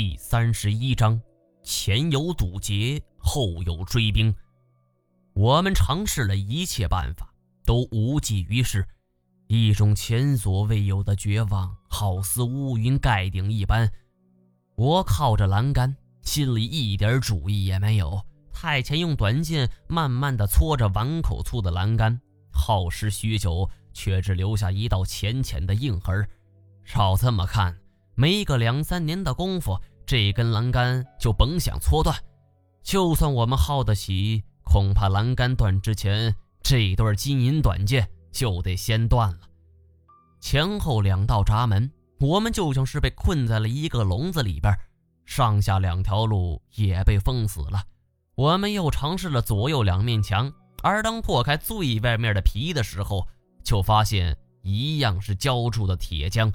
第31章，前有堵截，后有追兵。我们尝试了一切办法，都无济于事。一种前所未有的绝望，好似乌云盖顶一般。我靠着栏杆，心里一点主意也没有。太前用短剑慢慢地搓着碗口粗的栏杆，耗时许久，却只留下一道浅浅的印痕。照这么看，没个2-3年的功夫，这根栏杆就甭想搓断。就算我们耗得起，恐怕栏杆断之前，这对金银短剑就得先断了。前后2道闸门，我们就像是被困在了一个笼子里边，上下2条路也被封死了。我们又尝试了左右2面墙，而当破开最外面的皮的时候，就发现一样是浇筑的铁浆。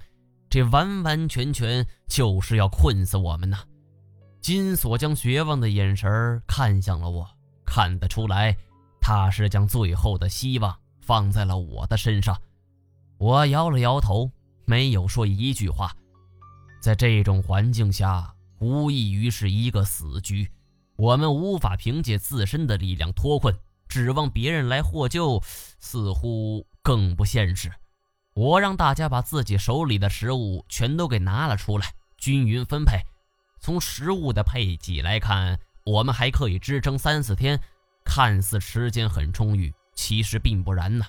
这完完全全就是要困死我们呐！金锁将绝望的眼神看向了我，看得出来，他是将最后的希望放在了我的身上。我摇了摇头，没有说一句话。在这种环境下，无异于是一个死局。我们无法凭借自身的力量脱困，指望别人来获救，似乎更不现实。我让大家把自己手里的食物全都给拿了出来，均匀分配。从食物的配给来看，我们还可以支撑3-4天，看似时间很充裕，其实并不然呢。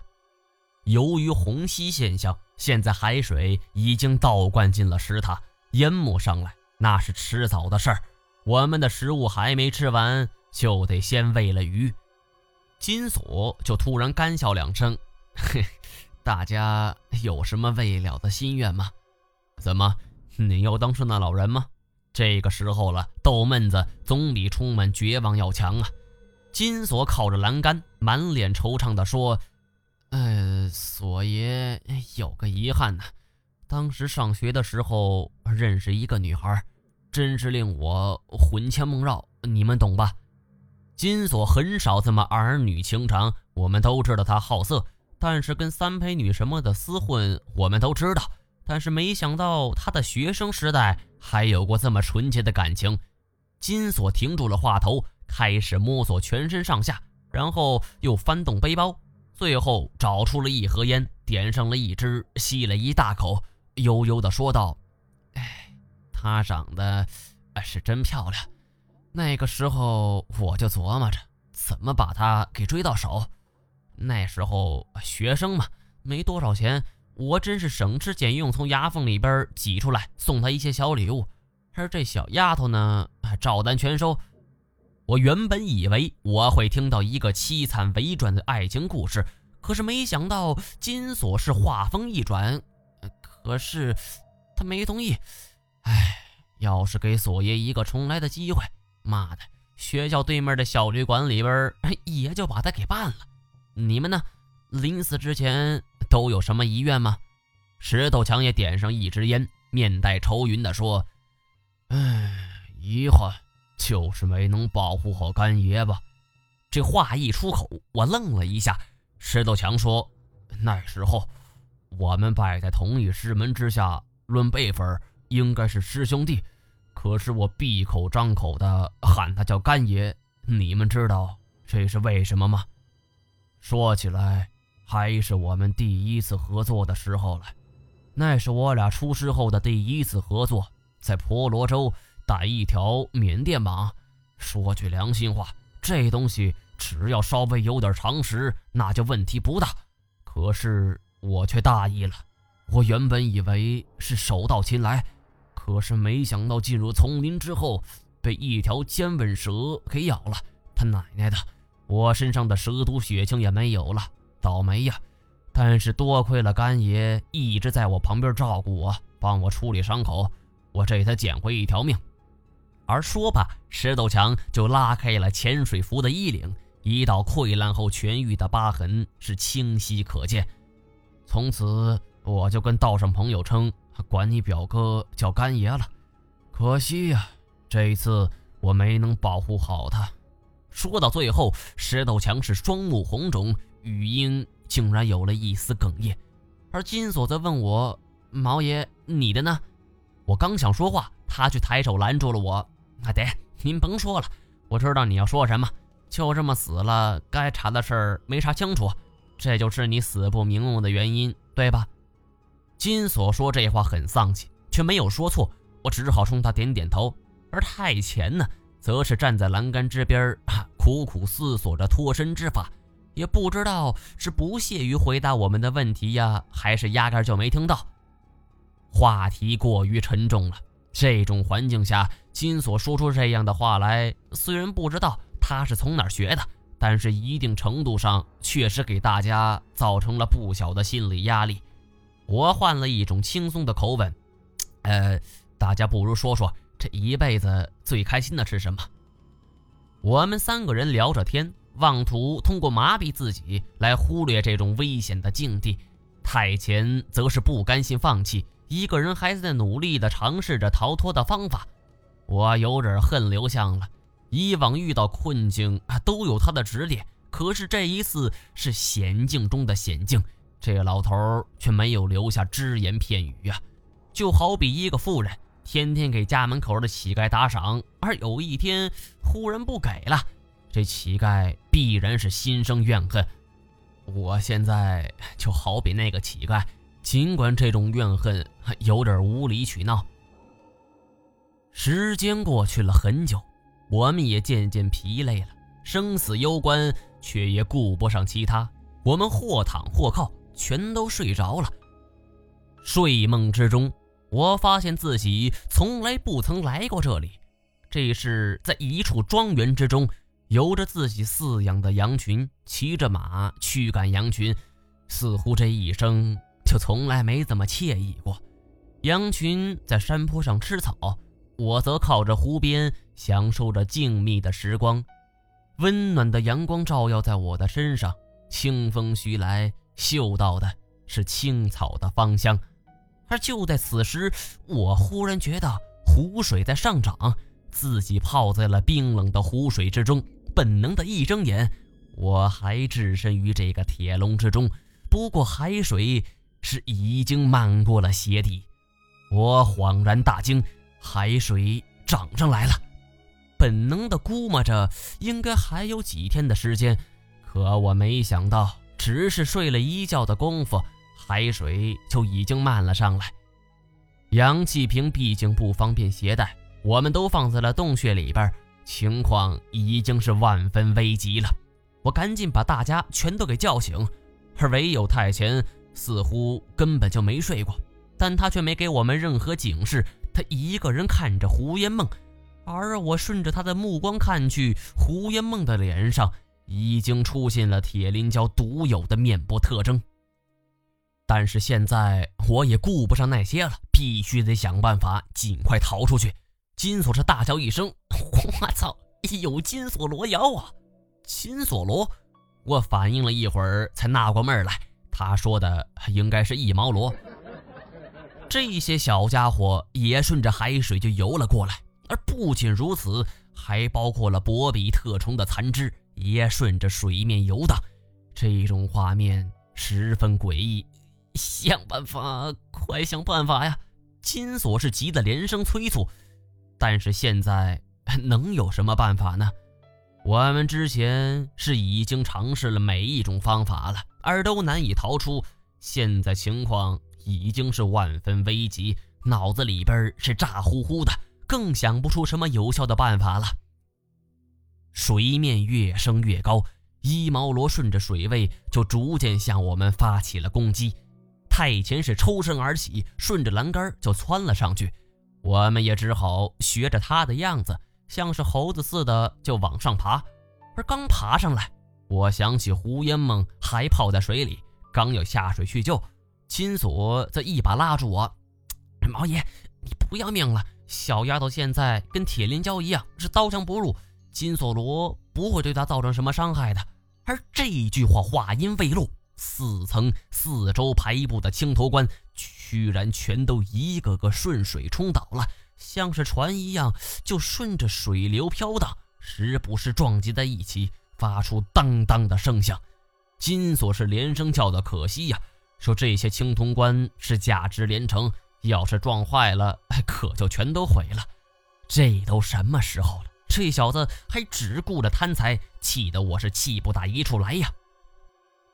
由于虹吸现象，现在海水已经倒灌进了石塔，淹没上来，那是迟早的事儿。我们的食物还没吃完，就得先喂了鱼。金锁就突然干笑2声，嘿，大家有什么未了的心愿吗？怎么，你又当圣诞老人吗？这个时候了，逗闷子总比充满绝望要强啊！金锁靠着栏杆，满脸惆怅地说：“锁爷有个遗憾呐，当时上学的时候认识一个女孩，真是令我魂牵梦绕，你们懂吧？”金锁很少这么儿女情长，我们都知道他好色。但是跟3陪女什么的厮混，我们都知道。但是没想到他的学生时代还有过这么纯洁的感情。金锁停住了话头，开始摸索全身上下，然后又翻动背包，最后找出了一盒烟，点上了一支，吸了一大口，悠悠地说道：“她长得是真漂亮。那个时候我就琢磨着怎么把她给追到手。”那时候学生嘛，没多少钱，我真是省吃俭用从牙缝里边挤出来送她一些小礼物。而这小丫头呢，照单全收。我原本以为我会听到一个凄惨委转的爱情故事，可是没想到金锁是话锋一转，可是她没同意。要是给锁爷一个重来的机会，妈的，学校对面的小旅馆里边也就把她给办了。你们呢？临死之前都有什么遗愿吗？石头强也点上一支烟，面带愁云地说：“遗憾就是没能保护好干爷吧。”这话一出口，我愣了一下。石头强说：“那时候我们拜在同一师门之下，论辈分应该是师兄弟，可是我闭口张口的喊他叫干爷，你们知道这是为什么吗？”说起来，还是我们第1次合作的时候了。那是我俩出师后的第1次合作，在婆罗洲逮一条缅甸蟒。说句良心话，这东西只要稍微有点常识，那就问题不大。可是我却大意了，我原本以为是手到擒来，可是没想到进入丛林之后，被一条尖吻蛇给咬了。他奶奶的！我身上的蛇毒血清也没有了，倒霉呀！但是多亏了干爷一直在我旁边照顾我，帮我处理伤口，我这才捡回一条命。而说罢，石头强就拉开了潜水服的衣领，一道溃烂后痊愈的疤痕是清晰可见。从此我就跟道上朋友称，管你表哥叫干爷了。可惜呀，这一次我没能保护好他。说到最后，石头强是双目红肿，语音竟然有了一丝哽咽。而金锁则问我：“毛爷，你的呢？”我刚想说话，他却抬手拦住了我。啊，得，您甭说了，我知道你要说什么。就这么死了，该查的事儿没查清楚，这就是你死不瞑目的原因，对吧？金锁说这话很丧气，却没有说错，我只好冲他点点头。而太前呢，则是站在栏杆之边，苦苦思索着脱身之法，也不知道是不屑于回答我们的问题呀，还是压根就没听到。话题过于沉重了，这种环境下，金锁说出这样的话来，虽然不知道他是从哪儿学的，但是一定程度上确实给大家造成了不小的心理压力。我换了一种轻松的口吻，大家不如说说这一辈子最开心的是什么？我们三个人聊着天，妄图通过麻痹自己来忽略这种危险的境地。太前则是不甘心放弃，一个人还在努力地尝试着逃脱的方法。我有点恨刘向了，以往遇到困境都有他的指点，可是这一次是险境中的险境，这老头却没有留下只言片语啊。就好比一个富人天天给家门口的乞丐打赏，而有一天忽然不给了，这乞丐必然是心生怨恨。我现在就好比那个乞丐，尽管这种怨恨有点无理取闹。时间过去了很久，我们也渐渐疲累了，生死攸关，却也顾不上其他。我们或躺或靠，全都睡着了。睡梦之中，我发现自己从来不曾来过这里，这是在一处庄园之中，由着自己饲养的羊群，骑着马驱赶羊群，似乎这一生就从来没怎么惬意过。羊群在山坡上吃草，我则靠着湖边享受着静谧的时光。温暖的阳光照耀在我的身上，清风徐来，嗅到的是青草的芳香。而就在此时，我忽然觉得湖水在上涨，自己泡在了冰冷的湖水之中。本能的一睁眼，我还置身于这个铁笼之中，不过海水是已经漫过了鞋底。我恍然大惊，海水涨上来了。本能的估摸着应该还有几天的时间，可我没想到只是睡了一觉的功夫，海水就已经漫了上来。氧气瓶毕竟不方便携带，我们都放在了洞穴里边，情况已经是万分危急了。我赶紧把大家全都给叫醒，而唯有太前似乎根本就没睡过，但他却没给我们任何警示，他一个人看着胡烟梦。而我顺着他的目光看去，胡烟梦的脸上已经出现了铁林礁独有的面部特征。但是现在我也顾不上那些了，必须得想办法尽快逃出去。金锁是大叫一声，我操，有金锁罗妖啊！金锁罗？我反应了一会儿才纳过闷来，他说的应该是一毛罗。这些小家伙也顺着海水就游了过来，而不仅如此，还包括了博比特虫的残肢也顺着水面游荡。这种画面十分诡异，想办法，快想办法呀！金锁是急得连声催促，但是现在能有什么办法呢？我们之前是已经尝试了每一种方法了，而都难以逃出。现在情况已经是万分危急，脑子里边是炸乎乎的，更想不出什么有效的办法了。水面越升越高，一毛罗顺着水位就逐渐向我们发起了攻击。太前是抽身而起，顺着栏杆就窜了上去。我们也只好学着他的样子，像是猴子似的就往上爬。而刚爬上来，我想起胡烟梦还泡在水里，刚要下水去救，金锁则一把拉住我：“毛爷，你不要命了！小丫头现在跟铁林礁一样，是刀枪不入，金锁罗不会对她造成什么伤害的。”而这句话话音未落，四周排布的青头棺居然全都一个个顺水冲倒了，像是船一样就顺着水流飘荡，时不时撞击在一起，发出当当的声响。金锁是连声叫的可惜呀，说这些青铜棺是价值连城，要是撞坏了，可就全都毁了。这都什么时候了，这小子还只顾着贪财，气得我是气不打一处来呀。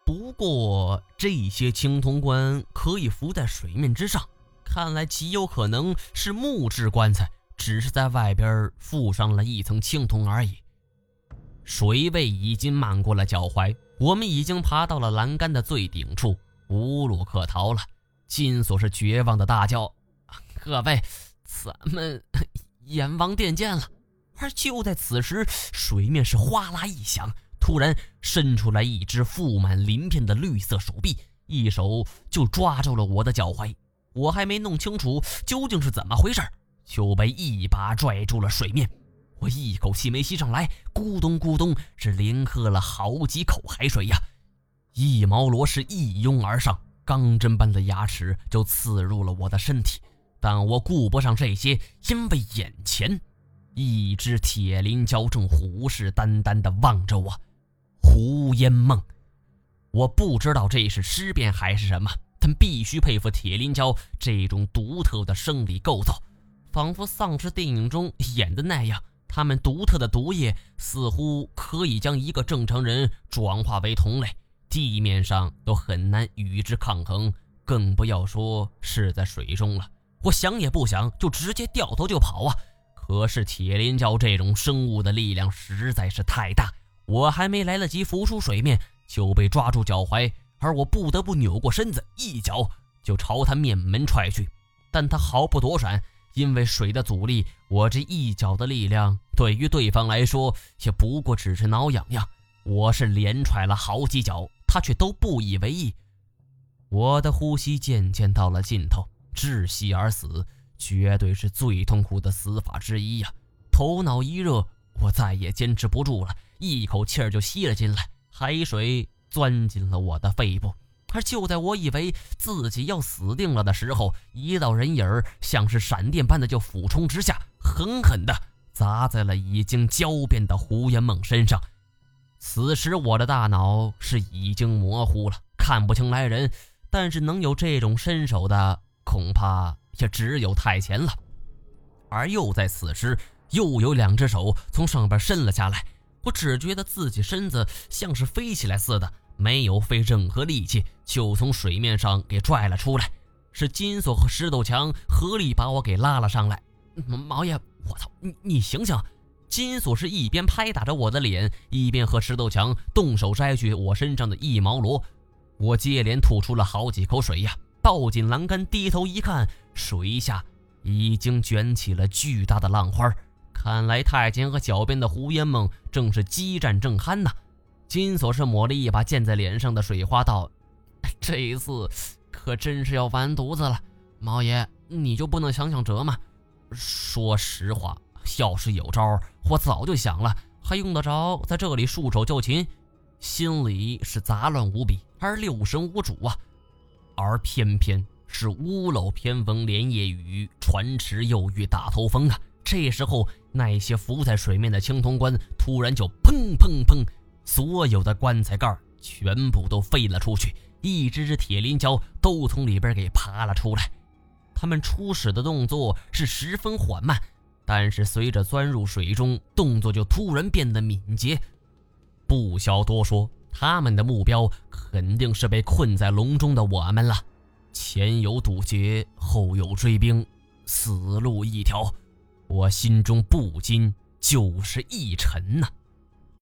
不过这些青铜棺可以浮在水面之上，看来极有可能是木质棺材，只是在外边附上了一层青铜而已。水位已经漫过了脚踝，我们已经爬到了栏杆的最顶处，无路可逃了。金锁是绝望的大叫：各位，咱们阎王殿见了。而就在此时，水面是哗啦一响，突然伸出来一只覆满鳞片的绿色手臂，一手就抓住了我的脚踝。我还没弄清楚究竟是怎么回事，就被一把拽住了水面。我一口气没吸上来，咕咚咕咚是连喝了好几口海水呀！一毛罗是一拥而上，钢针般的牙齿就刺入了我的身体，但我顾不上这些，因为眼前一只铁鳞蛟正虎视眈眈地望着我。胡烟梦，我不知道这是尸变还是什么，但必须佩服铁鳞蛟这种独特的生理构造，仿佛丧尸电影中演的那样，他们独特的毒液似乎可以将一个正常人转化为同类，地面上都很难与之抗衡，更不要说是在水中了。我想也不想就直接掉头就跑啊！可是铁鳞蛟这种生物的力量实在是太大，我还没来得及浮出水面就被抓住脚踝，而我不得不扭过身子，一脚就朝他面门踹去，但他毫不躲闪。因为水的阻力，我这一脚的力量对于对方来说也不过只是挠痒痒。我是连踹了好几脚，他却都不以为意。我的呼吸渐渐到了尽头，窒息而死，绝对是最痛苦的死法之一呀！头脑一热，我再也坚持不住了，一口气儿就吸了进来，海水钻进了我的肺部。而就在我以为自己要死定了的时候，一道人影儿像是闪电般的就俯冲之下，狠狠地砸在了已经焦变的胡延梦身上。此时我的大脑是已经模糊了，看不清来人，但是能有这种身手的恐怕也只有太前了。而又在此时，又有两只手从上边伸了下来，我只觉得自己身子像是飞起来似的，没有费任何力气就从水面上给拽了出来。是金锁和石头强合力把我给拉了上来。毛爷，我操，你醒醒！金锁是一边拍打着我的脸，一边和石头强动手摘去我身上的一毛罗。我接连吐出了好几口水呀，抱紧栏杆低头一看，水下已经卷起了巨大的浪花。看来太监和脚边的胡烟梦正是激战正酣呐。金锁是抹了一把溅在脸上的水花道：这一次可真是要完犊子了，毛爷你就不能想想辙吗？说实话，要是有招我早就想了，还用得着在这里束手就擒？心里是杂乱无比，而六神无主啊。而偏偏是屋漏偏逢连夜雨，船迟又遇大头风啊。这时候那些浮在水面的青铜棺突然就砰砰砰，所有的棺材盖全部都飞了出去，一只只铁鳞蛟都从里边给爬了出来。他们初始的动作是十分缓慢，但是随着钻入水中，动作就突然变得敏捷。不消多说，他们的目标肯定是被困在笼中的我们了。前有堵截，后有追兵，死路一条。我心中不禁就是一沉呐。